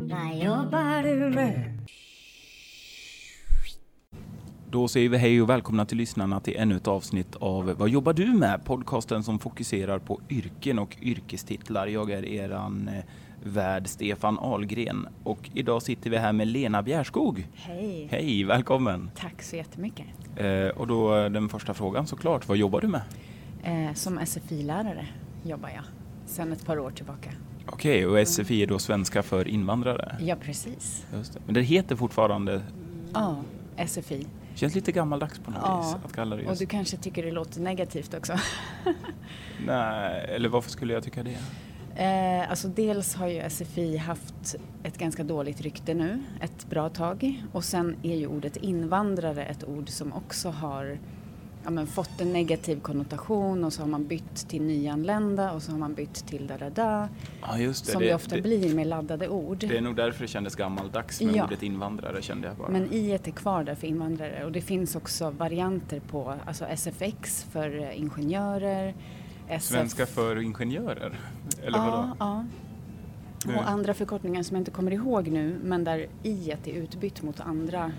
Vad jobbar du med? Då säger vi hej och välkomna till lyssnarna till ännu ett avsnitt av Vad jobbar du med? Podcasten som fokuserar på yrken och yrkestitlar. Jag är eran värd Stefan Ahlgren och idag sitter vi här med Lena Bjärskog. Hej! Hej, välkommen! Tack så jättemycket! Och då den första frågan såklart, vad jobbar du med? Som SFI-lärare jobbar jag sedan ett par år tillbaka. Okej, och SFI är då svenska för invandrare? Ja, precis. Just det. Men det heter fortfarande... Ja, SFI. Känns lite gammaldags på något vis att kalla det just. Och du kanske tycker det låter negativt också. Nej, eller varför skulle jag tycka det? Alltså dels har ju SFI haft ett ganska dåligt rykte nu, ett bra tag. Och sen är ju ordet invandrare ett ord som också har fått en negativ konnotation, och så har man bytt till nyanlända och så har man bytt till där. Ja, just det. Som det ofta blir med laddade ord. Det är nog därför det kändes gammaldags med ordet invandrare, kände jag bara. Men iet är kvar där för invandrare, och det finns också varianter på, alltså SFX för ingenjörer. Svenska för ingenjörer? Eller vadå? Ja. Och andra förkortningar som jag inte kommer ihåg nu, men där iet är utbytt mot andra.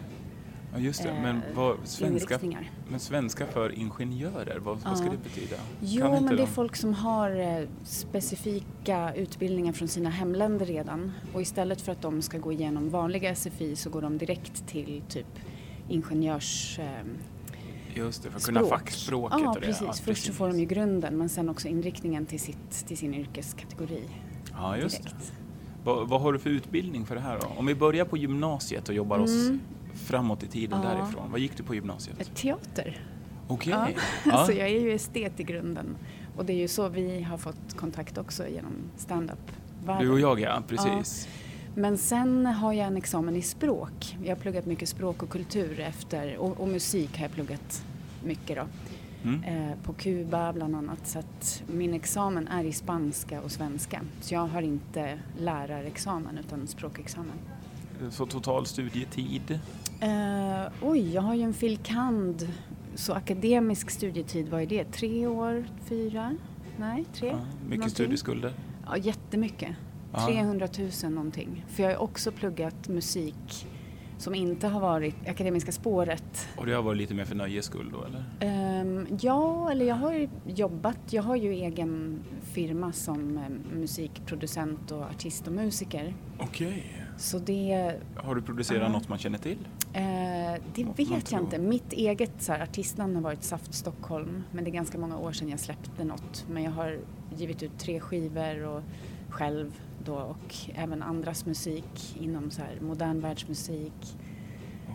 Ja, just det. Men svenska för ingenjörer, vad ska det betyda? Jo, men det är folk som har specifika utbildningar från sina hemländer redan. Och istället för att de ska gå igenom vanliga SFI så går de direkt till typ ingenjörs... Just det, för att kunna fackspråket. Ja, precis. Först så får de ju grunden, men sen också inriktningen till sin yrkeskategori. Ja, just direkt. Det. Vad har du för utbildning för det här då? Om vi börjar på gymnasiet och jobbar oss... framåt i tiden därifrån. Vad gick du på gymnasiet? Teater. Okej. Okay. Ja. Så jag är ju estet i grunden. Och det är ju så vi har fått kontakt också genom stand-up-världen. Du och jag, ja. Precis. Ja. Men sen har jag en examen i språk. Jag har pluggat mycket språk och kultur efter. Och musik har jag pluggat mycket då. På Kuba bland annat. Så att min examen är i spanska och svenska. Så jag har inte lärarexamen utan språkexamen. Så total studietid? Jag har ju en filkand. Så akademisk studietid, vad är det? 3 år? 4? Nej, 3. Mycket någonting. Studieskulder? Ja, jättemycket. 300 000 någonting. För jag har också pluggat musik som inte har varit akademiska spåret. Och det har varit lite mer för nöjeskull då, eller? Eller jag har jobbat. Jag har ju egen firma som musikproducent och artist och musiker. Okej. Så det, har du producerat något man känner till? Det vet jag inte. Mitt eget artistnamn har varit Saft Stockholm. Men det är ganska många år sedan jag släppte något. Men jag har givit ut 3 skivor och själv då, och även andras musik inom modern världsmusik.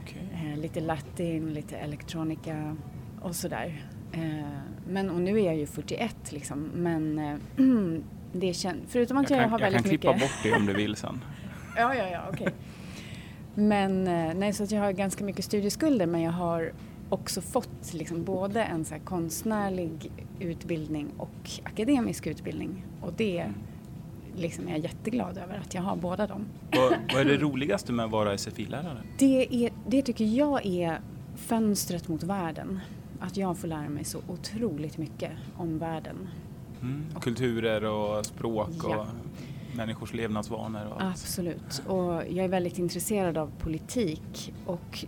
Okay. Lite latin, lite elektronika och sådär. Och nu är jag ju 41 liksom. Men det känns... Förutom att jag har väldigt mycket... Jag kan klippa bort det om du vill sen. Ja, okej. Okay. Men nej, så att jag har ganska mycket studieskulder, men jag har också fått liksom både en konstnärlig utbildning och akademisk utbildning. Och det liksom är jag jätteglad över att jag har båda dem. Vad är det roligaste med att vara SFI-lärare? Det tycker jag är fönstret mot världen. Att jag får lära mig så otroligt mycket om världen. Och kulturer och språk och... människors levnadsvanor och allt. Absolut. Och jag är väldigt intresserad av politik. Och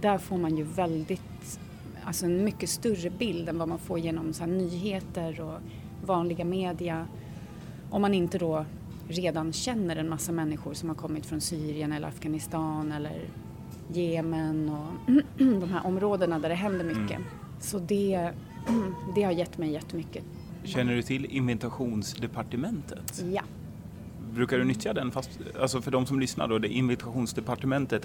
där får man ju väldigt... Alltså en mycket större bild än vad man får genom nyheter och vanliga media. Om man inte då redan känner en massa människor som har kommit från Syrien eller Afghanistan eller Jemen. Och de här områdena där det händer mycket. Så det har gett mig jättemycket. Känner du till Invitationsdepartementet? Ja. Brukar du nyttja den? Alltså för de som lyssnar då, det Invitationsdepartementet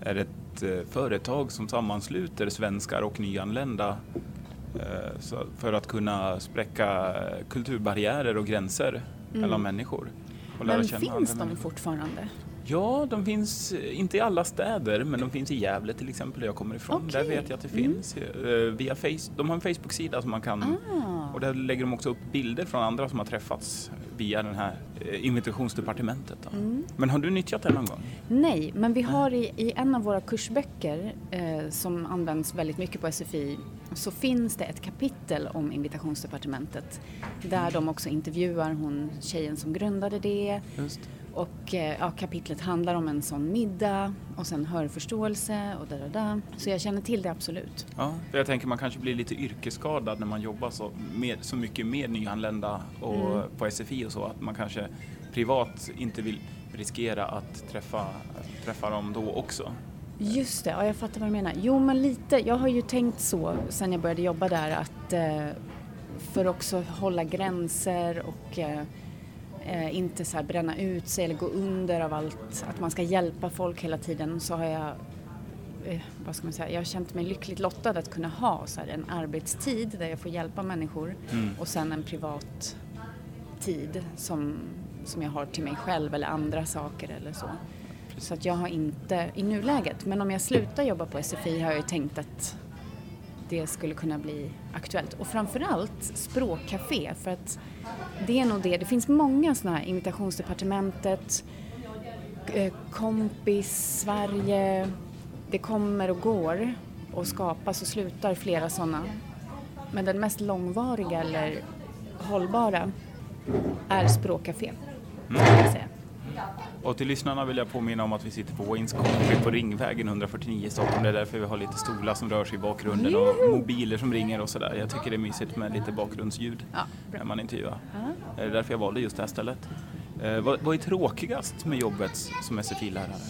är ett företag som sammansluter svenskar och nyanlända för att kunna spräcka kulturbarriärer och gränser mellan människor. Och lära känna andra människor. Men finns de fortfarande? Ja, de finns inte i alla städer, men de finns i Gävle till exempel, där jag kommer ifrån. Okay. Där vet jag att det finns. De har en Facebook-sida som man kan... Och där lägger de också upp bilder från andra som har träffats via den här Invitationsdepartementet. Men har du nyttjat den någon gång? Nej, men vi har i en av våra kursböcker som används väldigt mycket på SFI så finns det ett kapitel om Invitationsdepartementet där de också intervjuar hon, tjejen som grundade det. Just. Och ja, kapitlet handlar om en sån middag och sen hörförståelse och där. Så jag känner till det absolut. Ja, jag tänker man kanske blir lite yrkesskadad när man jobbar så mycket med nyanlända och på SFI och så. Att man kanske privat inte vill riskera att träffa dem då också. Just det, ja, jag fattar vad du menar. Jo, men lite. Jag har ju tänkt så sen jag började jobba där att för också hålla gränser och... inte så här bränna ut sig eller gå under av allt, att man ska hjälpa folk hela tiden, så har jag jag har känt mig lyckligt lottad att kunna ha så här en arbetstid där jag får hjälpa människor och sen en privat tid som jag har till mig själv eller andra saker eller så. Så att jag har inte i nuläget, men om jag slutar jobba på SFI har jag ju tänkt att det skulle kunna bli aktuellt. Och framförallt språkcafé, för att det är nog det. Det finns många sådana här, Invitationsdepartementet, Kompis, Sverige. Det kommer och går och skapas och slutar flera sådana. Men den mest långvariga eller hållbara är språkcafé, kan jag säga. Och till lyssnarna vill jag påminna om att vi sitter på Waynes Coffee på Ringvägen 149 i Stockholm. Det är därför vi har lite stolar som rör sig i bakgrunden och mobiler som ringer och sådär. Jag tycker det är mysigt med lite bakgrundsljud när man intervjuar. Det är därför jag valde just det här stället. Vad är tråkigast med jobbet som SFI-lärare?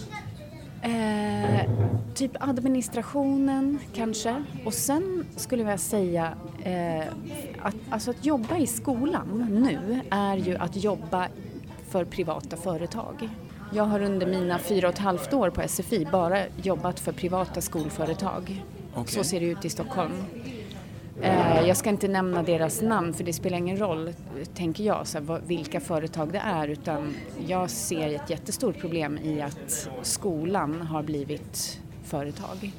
Typ administrationen kanske. Och sen skulle jag säga att jobba i skolan nu är ju att jobba för privata företag. Jag har under mina 4,5 år på SFI bara jobbat för privata skolföretag. Okay. Så ser det ut i Stockholm. Jag ska inte nämna deras namn, för det spelar ingen roll, tänker jag, så här, vilka företag det är, utan jag ser ett jättestort problem i att skolan har blivit företag.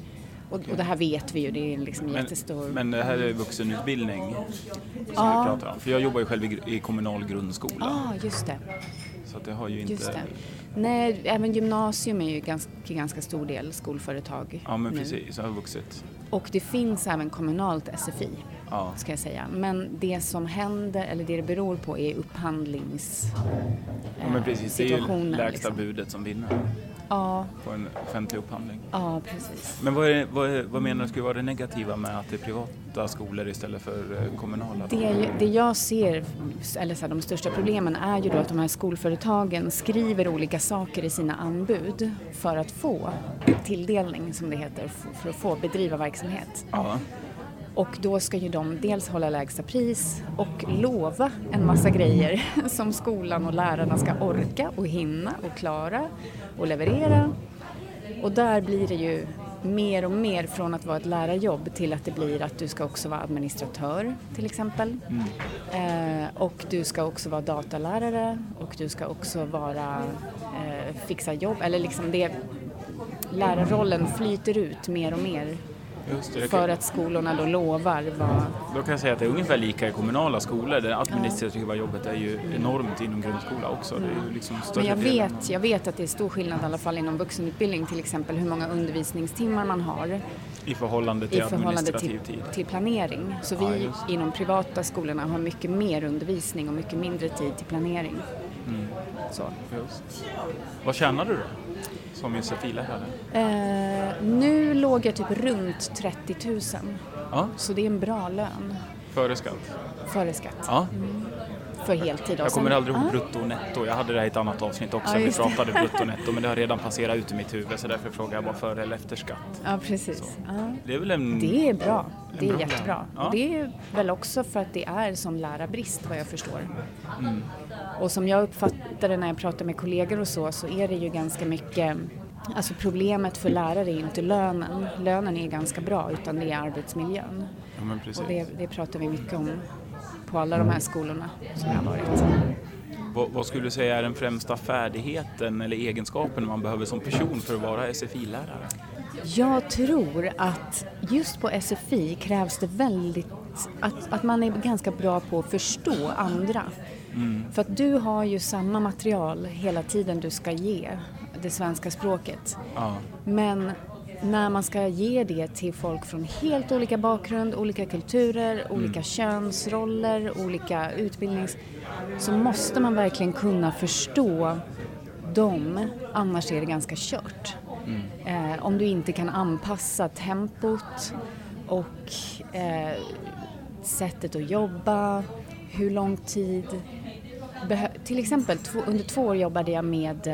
Och det här vet vi ju, det är liksom jättestor... Men det här är vuxenutbildning som vi pratar om. För jag jobbar ju själv i kommunal grundskola. Ja, just det. Så det har ju inte... Just det. Nej, även gymnasium är ju ganska stor del skolföretag. Ja, men nu. Precis. Det har vuxit. Och det finns även kommunalt SFI, ska jag säga. Men det som händer, eller det beror på, är upphandlingssituationen. Ja, men precis. Det är ju lägsta liksom. Budet som vinner. Ja. På en offentlig upphandling. Ja, precis. Men vad menar du skulle vara det negativa med att det är privata skolor istället för kommunala? Det jag ser, eller så här, de största problemen är ju då att de här skolföretagen skriver olika saker i sina anbud för att få tilldelning, som det heter, för att få bedriva verksamhet. Ja. Och då ska ju de dels hålla lägsta pris och lova en massa grejer som skolan och lärarna ska orka och hinna och klara och leverera. Och där blir det ju mer och mer från att vara ett lärarjobb till att det blir att du ska också vara administratör till exempel. Och du ska också vara datalärare och du ska också vara fixa jobb. Eller liksom det, lärarrollen flyter ut mer och mer. Just det, för att skolorna då lovar vad... Då kan jag säga att det är ungefär lika i kommunala skolor. Det administrativa jobbet är ju enormt inom grundskola också. Det är ju liksom större. Men jag vet att det är stor skillnad i alla fall inom vuxenutbildning till exempel, hur många undervisningstimmar man har i förhållande till planering. Så vi inom privata skolorna har mycket mer undervisning och mycket mindre tid till planering. Så. Just. Vad tjänar du då? Som SFI-lärare? Nu låg jag typ runt 30 000. Ja. Så det är en bra lön. Före skatt? Före skatt. Ja. För heltid. Jag kommer aldrig ihåg brutto och netto. Jag hade det här i ett annat avsnitt också. Vi pratade brutto och netto, men det har redan passerat ut i mitt huvud. Så därför frågar jag bara före eller efter skatt. Ja, precis. Ja. Det är väl det är bra. Det är jättebra. Ja. Det är väl också för att det är som lärarbrist, vad jag förstår. Mm. Och som jag uppfattade när jag pratade med kollegor och så är det ju ganska mycket... Alltså problemet för lärare är inte lönen. Lönen är ganska bra, utan det är arbetsmiljön. Ja, men precis. Och det pratar vi mycket om på alla de här skolorna som jag har varit. Vad skulle du säga är den främsta färdigheten eller egenskapen man behöver som person för att vara SFI-lärare? Jag tror att just på SFI krävs det väldigt att man är ganska bra på att förstå andra. För att du har ju samma material hela tiden du ska ge, det svenska språket. Men när man ska ge det till folk från helt olika bakgrund, olika kulturer, olika könsroller, olika utbildnings, så måste man verkligen kunna förstå dem, annars är det ganska kört. Om du inte kan anpassa tempot och sättet att jobba, hur lång tid... Till exempel under 2 år jobbade jag med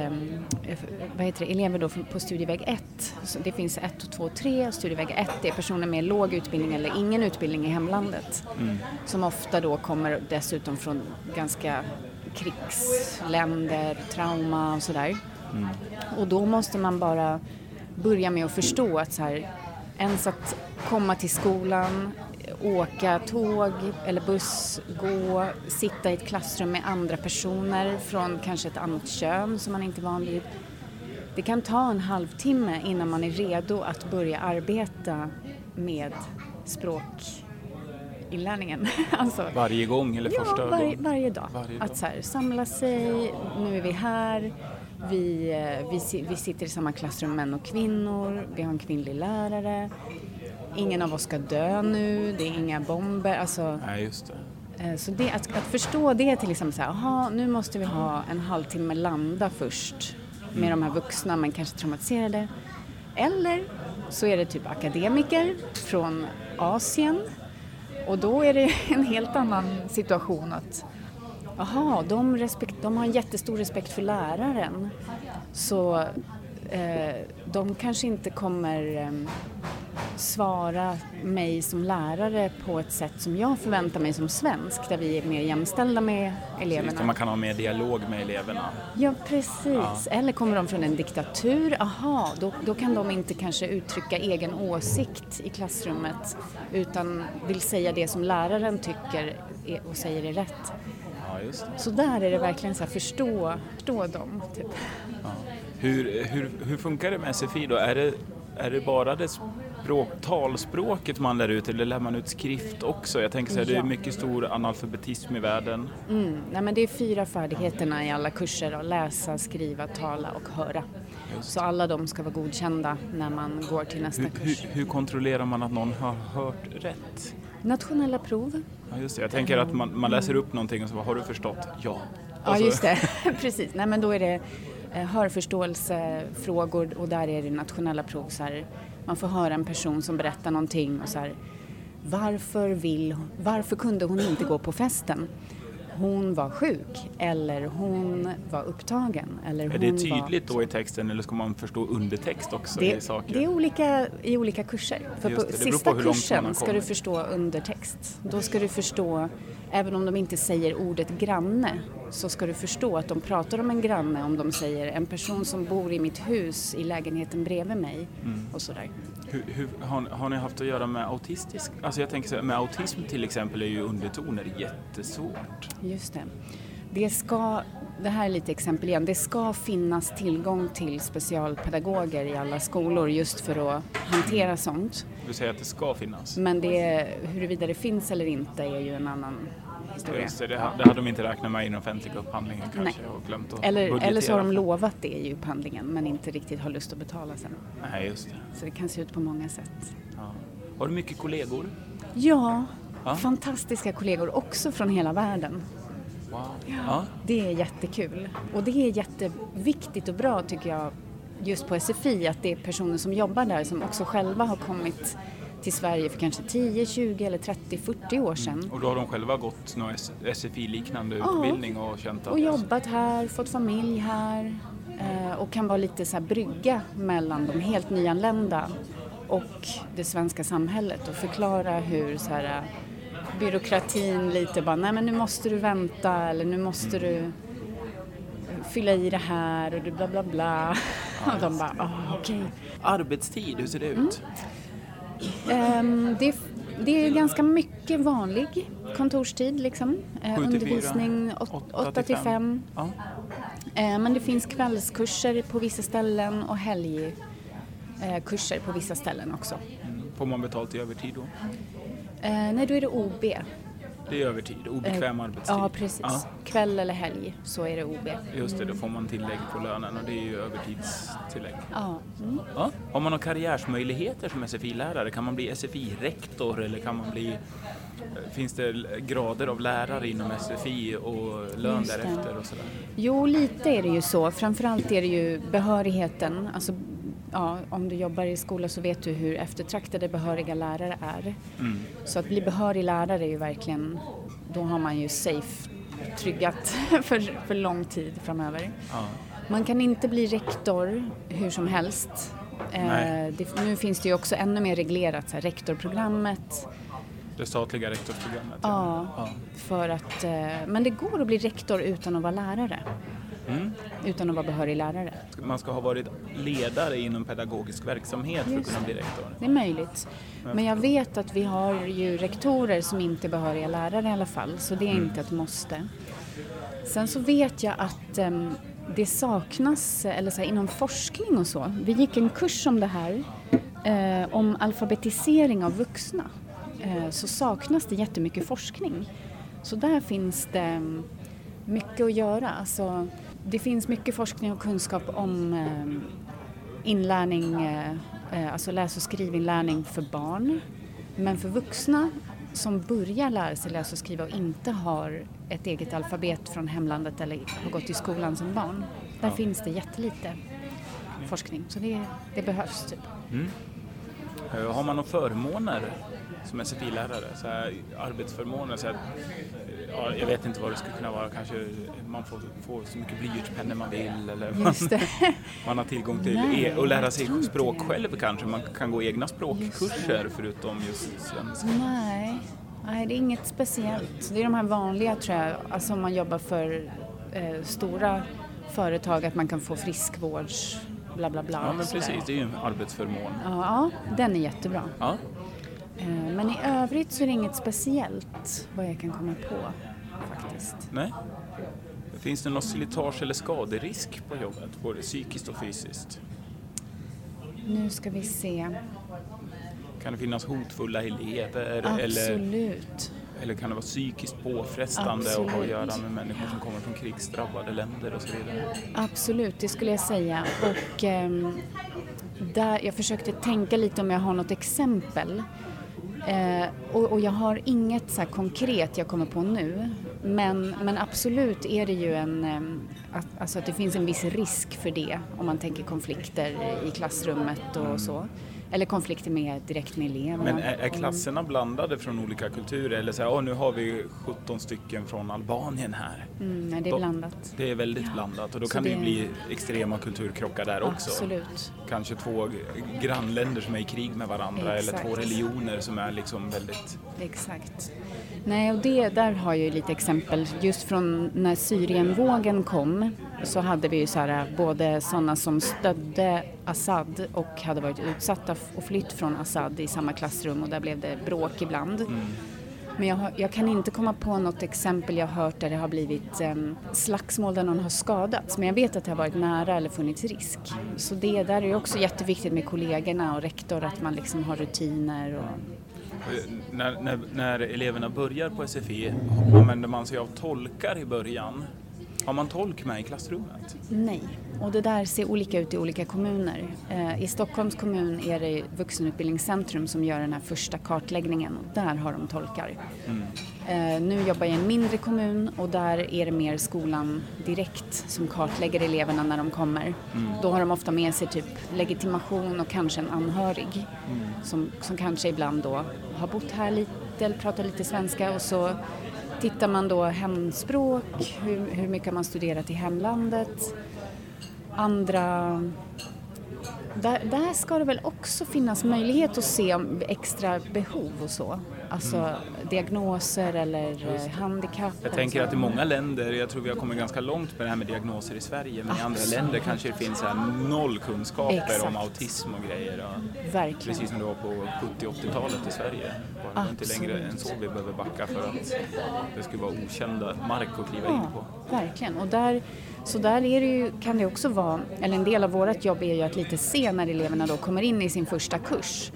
elever då på studieväg 1. Så det finns 1, 2 och 3. Studieväg 1 är personer med låg utbildning eller ingen utbildning i hemlandet. Som ofta då kommer dessutom från ganska krigsländer, trauma och sådär. Och då måste man bara börja med att förstå att så här, ens att komma till skolan, åka tåg eller buss, gå, sitta i ett klassrum med andra personer från kanske ett annat kön som man inte är van vid. Det kan ta en halvtimme innan man är redo att börja arbeta med språkinlärningen. Alltså, varje gång eller första gången? Varje dag. Att så här, samla sig, nu är vi här. Vi sitter i samma klassrum, män och kvinnor. Vi har en kvinnlig lärare. Ingen av oss ska dö nu. Det är inga bomber. Alltså, nej, just det. Så det, att förstå det till exempel så här, aha, nu måste vi ha en halvtimme landa först med de här vuxna, men kanske traumatiserade. Eller så är det typ akademiker från Asien. Och då är det en helt annan situation att... Jaha, de har en jättestor respekt för läraren. Så de kanske inte kommer svara mig som lärare på ett sätt som jag förväntar mig som svensk. Där vi är mer jämställda med eleverna. Precis, man kan ha mer dialog med eleverna. Ja, precis. Ja. Eller kommer de från en diktatur? Jaha, då kan de inte kanske uttrycka egen åsikt i klassrummet. Utan vill säga det som läraren tycker och säger är rätt. Så där är det verkligen så här, förstå dem. Typ. Ja. Hur funkar det med SFI då? Är det bara det talspråket man lär ut, eller lär man ut skrift också? Jag tänker så här, det är mycket stor analfabetism i världen. Nej, men det är 4 färdigheterna i alla kurser då. Läsa, skriva, tala och höra. Så alla de ska vara godkända när man går till nästa kurs. Hur kontrollerar man att någon har hört rätt? Nationella prov. Ja, just det. Jag tänker att man läser upp någonting och så har du förstått? Ja. Ja, just det. Precis. Nej, men då är det hörförståelsefrågor och där är det nationella prov. Så här, man får höra en person som berättar någonting och så här, varför kunde hon inte gå på festen? Hon var sjuk eller hon var upptagen. Eller är det tydligt då i texten eller ska man förstå undertext också? Det, i saker? Det är olika i olika kurser. För på sista kursen ska du förstå undertext. Då ska du förstå, även om de inte säger ordet granne, så ska du förstå att de pratar om en granne om de säger en person som bor i mitt hus i lägenheten bredvid mig och sådär. Har ni haft att göra med autistisk? Alltså jag tänker så här, med autism till exempel är ju undertoner jättesvårt. Just det. Det här är lite exempel igen. Det ska finnas tillgång till specialpedagoger i alla skolor just för att hantera sånt. Du säger att det ska finnas. Men huruvida det finns eller inte är ju en annan historia. Just det hade de inte räknat med i den offentliga upphandlingen kanske. Och glömt att eller så har de lovat det i upphandlingen men inte riktigt har lust att betala sen. Nej, just det. Så det kan se ut på många sätt. Ja. Har du mycket kollegor? Ja, fantastiska kollegor också från hela världen. Wow. Ja, det är jättekul och det är jätteviktigt och bra tycker jag just på SFI att det är personer som jobbar där som också själva har kommit till Sverige för kanske 10, 20 eller 30, 40 år sedan. Och då har de själva gått någon SFI-liknande utbildning och känt att... och jobbat här, fått familj här och kan vara lite så här brygga mellan de helt nyanlända och det svenska samhället och förklara hur så här... byråkratin lite bara, nej men nu måste du vänta eller nu måste du fylla i det här och du bla bla bla. Ja, och de bara, okej. Arbetstid, hur ser det ut? Det är ganska mycket vanlig kontorstid liksom. 7-4, undervisning 8-5. Ja. Men det finns kvällskurser på vissa ställen och helgkurser på vissa ställen också. Får man betalt i övertid då? Nej, då är det OB. Det är övertid, obekväm arbetstid. Ja, precis. Ja. Kväll eller helg så är det OB. Just det, då får man tillägg på lönen och det är ju övertidstillägg. Ja. Mm. Ja. Har man några karriärsmöjligheter som SFI-lärare? Kan man bli SFI-rektor eller kan man bli... Finns det grader av lärare inom SFI och lön därefter och sådär? Jo, lite är det ju så. Framförallt är det ju behörigheten. Alltså, ja, om du jobbar i skola så vet du hur eftertraktade behöriga lärare är. Mm. Så att bli behörig lärare är ju verkligen... Då har man ju safe, tryggat för lång tid framöver. Ja. Man kan inte bli rektor hur som helst. Nu finns det ju också ännu mer reglerat så här, rektorprogrammet. Det statliga rektorsprogrammet. Ja, ja. För att, men det går att bli rektor utan att vara lärare. Mm. Utan att vara behörig lärare. Man ska ha varit ledare inom pedagogisk verksamhet för att kunna bli rektor. Det är möjligt. Men jag vet att vi har ju rektorer som inte är behöriga lärare i alla fall. Så det är inte ett måste. Sen så vet jag att det saknas eller så här, inom forskning och så. Vi gick en kurs om det här. Om alfabetisering av vuxna. Så saknas det jättemycket forskning. Så där finns det mycket att göra. Alltså, det finns mycket forskning och kunskap om inlärning, alltså läs- och skrivinlärning för barn. Men för vuxna som börjar lära sig läsa och skriva och inte har ett eget alfabet från hemlandet eller har gått i skolan som barn. Där finns det jättelite forskning. Så det behövs typ. Mm. Har man några förmåner som SFI-lärare? Så här, arbetsförmåner? Så här, ja, jag vet inte vad det skulle kunna vara. Kanske man får så mycket blyertspennor man vill. Eller man har tillgång till att lära sig språk själv kanske. Man kan gå egna språkkurser förutom just svenska. Nej, det är inget speciellt. Det är de här vanliga tror jag. Alltså om man jobbar för stora företag att man kan få friskvårds... Bla, bla, bla, ja, men precis. Där. Det är ju en arbetsförmån. Ja, den är jättebra. Ja. Men i övrigt så är det inget speciellt vad jag kan komma på faktiskt. Nej. Finns det någon slitage eller skaderisk på jobbet, både psykiskt och fysiskt? Nu ska vi se. Kan det finnas hotfulla elever? Absolut. Eller kan det vara psykiskt påfrestande att ha att göra med människor som kommer från krigsdrabbade länder och så vidare? Absolut, det skulle jag säga. Och där jag försökte tänka lite om jag har något exempel. Och jag har inget så här konkret jag kommer på nu. Men absolut är det ju att det finns en viss risk för det. Om man tänker konflikter i klassrummet och så. Eller konflikter direkt med eleverna. Men är klasserna blandade från olika kulturer? Eller så här, nu har vi 17 stycken från Albanien här. Nej, det är blandat. Det är väldigt blandat. Och då så kan det ju bli extrema kulturkrockar där också. Absolut. Kanske två grannländer som är i krig med varandra. Exakt. Eller två religioner som är liksom väldigt... Exakt. Nej, och där har jag ju lite exempel. Just från när Syrienvågen kom så hade vi ju så här, både sådana som stödde Assad och hade varit utsatta och flytt från Assad i samma klassrum och där blev det bråk ibland. Mm. Men jag kan inte komma på något exempel jag hört där det har blivit slagsmål där någon har skadats. Men jag vet att det har varit nära eller funnits risk. Så det där är ju också jätteviktigt med kollegorna och rektor att man liksom har rutiner och... När eleverna börjar på SFI använder man sig av tolkar i början. Har man tolk med i klassrummet? Nej, och det där ser olika ut i olika kommuner. I Stockholms kommun är det vuxenutbildningscentrum som gör den här första kartläggningen och där har de tolkar. Mm. Nu jobbar jag i en mindre kommun och där är det mer skolan direkt som kartlägger eleverna när de kommer. Mm. Då har de ofta med sig typ legitimation och kanske en anhörig som kanske ibland då har bott här lite eller pratar lite svenska och så... Tittar man då hemspråk, hur mycket man studerat i hemlandet, andra... Där ska det väl också finnas möjlighet att se om extra behov och så. Alltså diagnoser eller handikapp. Jag tänker att i många länder, jag tror vi har kommit ganska långt med det här med diagnoser i Sverige. Men i andra länder kanske det finns här noll kunskaper om autism och grejer. Verkligen. Precis som det var på 70-80-talet i Sverige. Det var inte längre än så vi behöver backa för att det skulle vara okända mark att kliva in på. Verkligen. Och där är det ju, kan det också vara, eller en del av vårt jobb är ju att lite se när eleverna då kommer in i sin första kurs.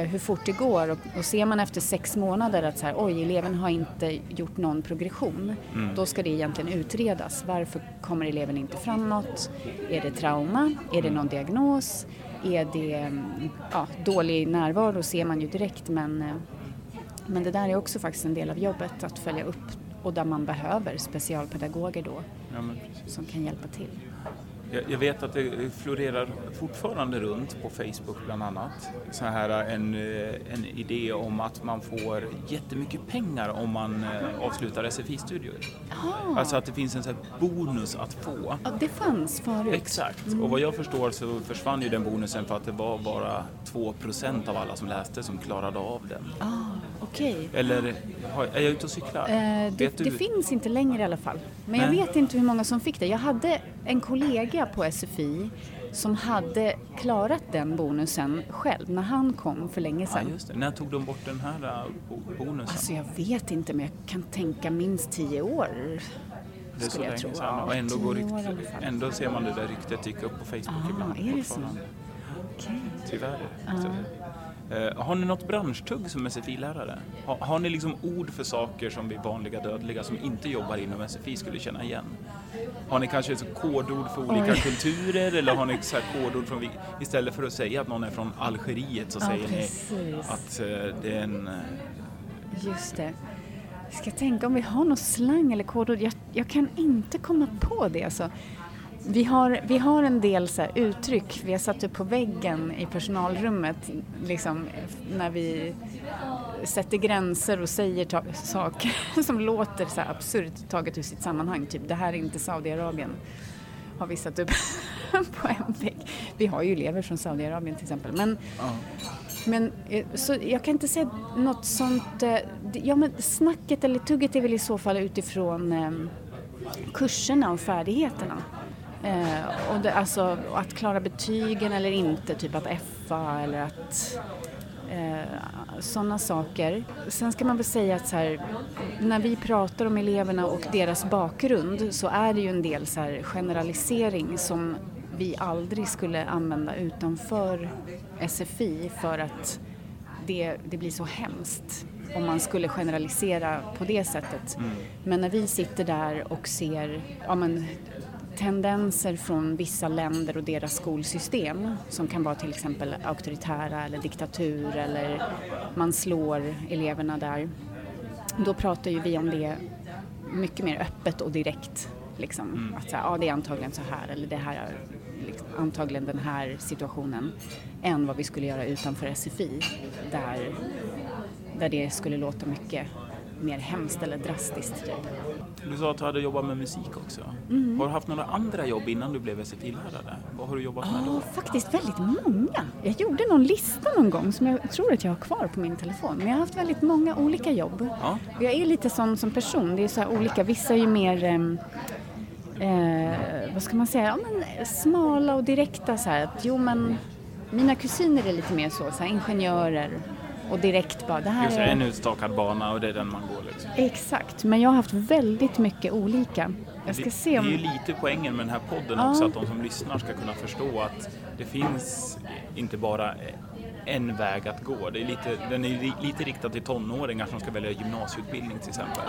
hur fort det går. Och ser man efter 6 månader att så här, oj, eleven har inte gjort någon progression, då ska det egentligen utredas. Varför kommer eleven inte framåt? Är det trauma? Är det någon diagnos? Är det dålig närvaro? Ser man ju direkt, men det där är också faktiskt en del av jobbet att följa upp, och där man behöver specialpedagoger då, som kan hjälpa till. Jag vet att det florerar fortfarande runt på Facebook bland annat så här en idé om att man får jättemycket pengar om man avslutar SFI-studier. Aha. Alltså att det finns en sån här bonus att få. Ja, det fanns förut. Exakt. Och vad jag förstår så försvann ju den bonusen för att det var bara 2% av alla som läste som klarade av den. Ah, okej. Eller är jag ute och cyklar? Det finns inte längre i alla fall. Men jag vet inte hur många som fick det. Jag hade en kollega på SFI som hade klarat den bonusen själv när han kom för länge sedan. Ja, just det. När tog de bort den här bonusen? Alltså jag vet inte, men jag kan tänka minst 10 år. Det är så länge sedan. Ja, och ändå ser man det där ryktet dyka upp på Facebook ibland. Är det så? Okay. Tyvärr. Har ni något branschtugg som SFI-lärare? Har ni liksom ord för saker som vi vanliga dödliga som inte jobbar inom SFI skulle känna igen? Har ni kanske så kodord för olika kulturer, eller har ni så här kodord från, istället för att säga att någon är från Algeriet, så säger ni att det är en... Just det. Jag ska tänka om vi har någon slang eller kodord. Jag kan inte komma på det alltså. Vi har en del så här uttryck. Vi har satt upp på väggen i personalrummet liksom, när vi sätter gränser och säger saker som låter så här absurt taget ur sitt sammanhang. Typ, det här är inte Saudiarabien. Har vi satt upp på en vägg. Vi har ju elever från Saudiarabien till exempel. Men så jag kan inte säga något sånt. Ja, men snacket eller tugget är väl i så fall utifrån... kurserna och färdigheterna och det, alltså att klara betygen eller inte, typ att FA eller att sådana saker. Sen ska man väl säga att så här, när vi pratar om eleverna och deras bakgrund, så är det ju en del så här generalisering som vi aldrig skulle använda utanför SFI, för att det blir så hemskt om man skulle generalisera på det sättet. Men när vi sitter där och ser tendenser från vissa länder och deras skolsystem, som kan vara till exempel auktoritära eller diktatur, eller man slår eleverna där, då pratar ju vi om det mycket mer öppet och direkt. Liksom. Att så här, det är antagligen så här, eller det här är liksom antagligen den här situationen, än vad vi skulle göra utanför SFI, där det skulle låta mycket mer hemskt eller drastiskt. Du sa att du hade jobbat med musik också. Har du haft några andra jobb innan du blev SFI-lärare? Vad har du jobbat med då? Faktiskt väldigt många. Jag gjorde någon lista någon gång som jag tror att jag har kvar på min telefon. Men jag har haft väldigt många olika jobb. Ja. Jag är lite sån som person. Det är så här olika. Vissa är ju mer... vad ska man säga? Ja, men smala och direkta. Så här. Att, mina kusiner är lite mer så här, ingenjörer. Och direkt bara, det här är en utstakad bana och det är den man går liksom. Exakt, men jag har haft väldigt mycket olika. Jag ska se om... Det är ju lite poängen med den här podden också, att de som lyssnar ska kunna förstå att det finns inte bara en väg att gå. Den är lite riktad till tonåringar som ska välja gymnasieutbildning till exempel.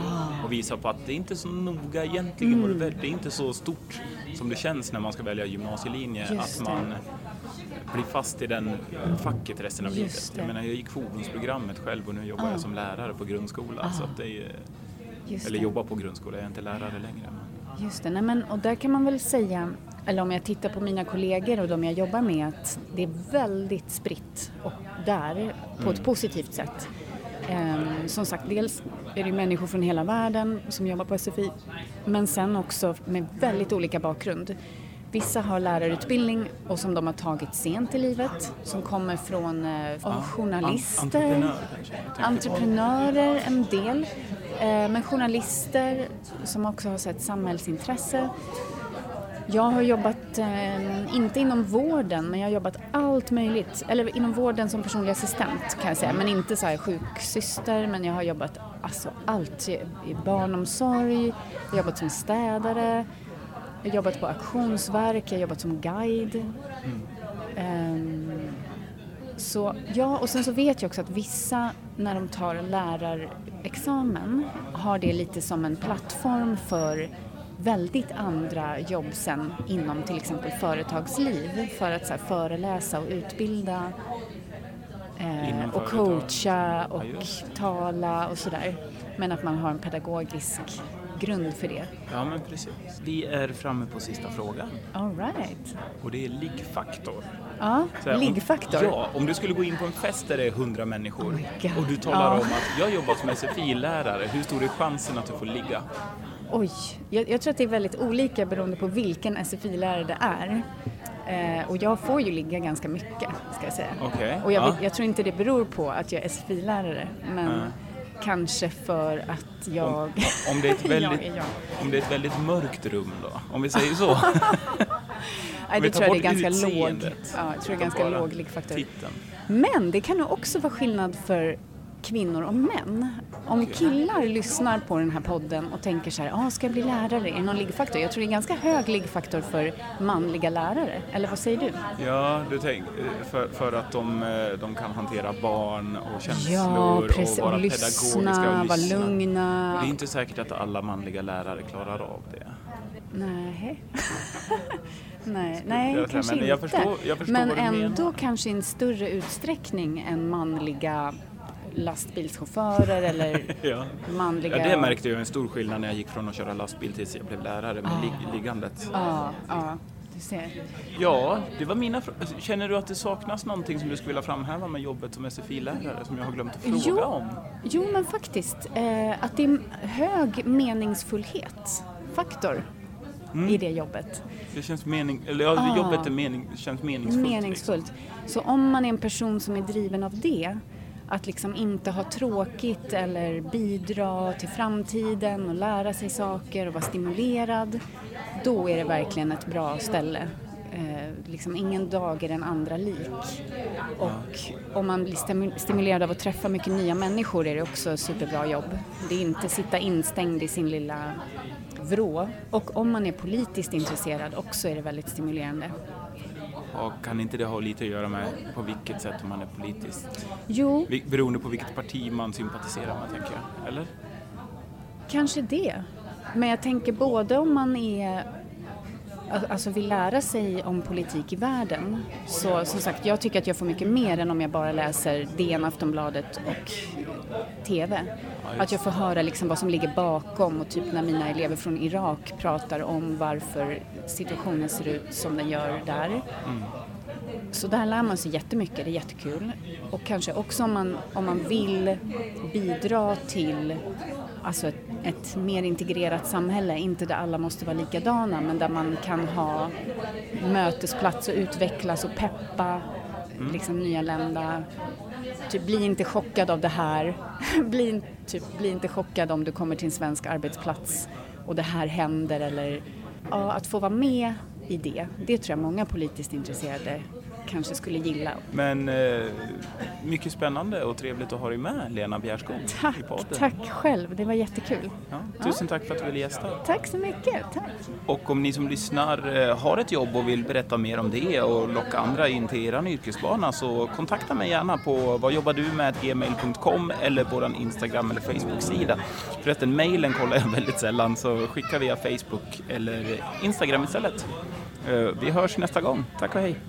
Och visa på att det är inte så noga egentligen vad du väljer. Det är inte så stort som det känns när man ska välja gymnasielinje. Just att man... bli fast i den facket resten av livet. Jag gick fordonsprogrammet själv och nu jobbar jag som lärare på grundskola. Så att jobbar på grundskola, jag är inte lärare längre. Men... Just det, och där kan man väl säga, eller om jag tittar på mina kollegor och de jag jobbar med, att det är väldigt spritt och där på ett positivt sätt. Som sagt, dels är det människor från hela världen som jobbar på SFI, men sen också med väldigt olika bakgrund. Vissa har lärarutbildning och som de har tagit sent i livet. Som kommer från journalister, entreprenörer en del. Men journalister som också har sett samhällsintresse. Jag har jobbat, inte inom vården, men jag har jobbat allt möjligt. Eller inom vården som personlig assistent kan jag säga. Men inte så här sjuksyster, men jag har jobbat allt. I barnomsorg, jag har jobbat som städare. Jag har jobbat på auktionsverk, jag har jobbat som guide. Så, ja, och sen så vet jag också att vissa när de tar lärarexamen har det lite som en plattform för väldigt andra jobb sen inom till exempel företagsliv, för att så här, föreläsa och utbilda och coacha och tala och sådär. Men att man har en pedagogisk grund för det. Ja, men precis. Vi är framme på sista frågan. All right. Och det är liggfaktor. Ja, liggfaktor. Ja, om du skulle gå in på en fest där det är 100 människor och du talar om att jag jobbar som SFI-lärare, hur stor är chansen att du får ligga? Oj, jag tror att det är väldigt olika beroende på vilken SFI-lärare det är. Och jag får ju ligga ganska mycket, ska jag säga. Okay. Och jag tror inte det beror på att jag är SFI-lärare, men... Kanske för att jag... Om det är ett väldigt, om det är ett väldigt mörkt rum då, om vi säger så. Nej, det tror jag det är ganska låg. Ja, jag tror det är ganska låg liggfaktor. Men det kan nog också vara skillnad för kvinnor och män. Om killar lyssnar på den här podden och tänker så här, ska jag bli lärare? Är det någon liggfaktor? Jag tror det är ganska hög liggfaktor för manliga lärare. Eller vad säger du? Ja, du tänker för att de kan hantera barn och känslor, precis, och vara pedagogiska och lyssna. Vara lugna. Det är inte säkert att alla manliga lärare klarar av det. Nej. Nej, kanske inte. Jag förstår men ändå kanske i en större utsträckning än manliga lastbilschaufförer eller manliga... Ja, det märkte jag en stor skillnad när jag gick från att köra lastbil tills jag blev lärare med liggandet. Du ser. Ja, det var mina frågor. Känner du att det saknas någonting som du skulle vilja framhäva med jobbet som SFI-lärare som jag har glömt att fråga om? Jo, men faktiskt. Att det är hög meningsfullhet, faktor i det jobbet. Det känns jobbet är känns meningsfullt. Meningsfullt. Liksom. Så om man är en person som är driven av det, att liksom inte ha tråkigt eller bidra till framtiden och lära sig saker och vara stimulerad, då är det verkligen ett bra ställe. Liksom ingen dag är den andra lik. Och om man blir stimulerad av att träffa mycket nya människor är det också ett superbra jobb. Det är inte sitta instängd i sin lilla vrå. Och om man är politiskt intresserad också är det väldigt stimulerande. Och kan inte det ha lite att göra med på vilket sätt man är politiskt? Jo. Beroende på vilket parti man sympatiserar med, tänker jag. Eller? Kanske det. Men jag tänker både om man vill lära sig om politik i världen. Så som sagt, jag tycker att jag får mycket mer än om jag bara läser DN, Aftonbladet och TV. Att jag får höra liksom vad som ligger bakom, och typ när mina elever från Irak pratar om varför situationen ser ut som den gör där. Mm. Så där lär man sig jättemycket, det är jättekul. Och kanske också om man vill bidra till ett mer integrerat samhälle, inte där alla måste vara likadana, men där man kan ha mötesplats och utvecklas och peppa liksom nyanlända. Typ, bli inte chockad av det här. bli inte chockad om du kommer till en svensk arbetsplats och det här händer. Eller, att få vara med i det tror jag många politiskt intresserade kanske skulle gilla. Men mycket spännande och trevligt att ha dig med, Lena Bjärskog. Tack själv, det var jättekul. Ja, tusen tack för att du ville gästa. Tack så mycket, tack. Och om ni som lyssnar har ett jobb och vill berätta mer om det och locka andra in till er yrkesbana, så kontakta mig gärna på vadjobbardu@gmail.com eller på vår Instagram eller Facebook-sida. Förresten, mejlen kollar jag väldigt sällan, så skicka via Facebook eller Instagram istället. Vi hörs nästa gång. Tack och hej.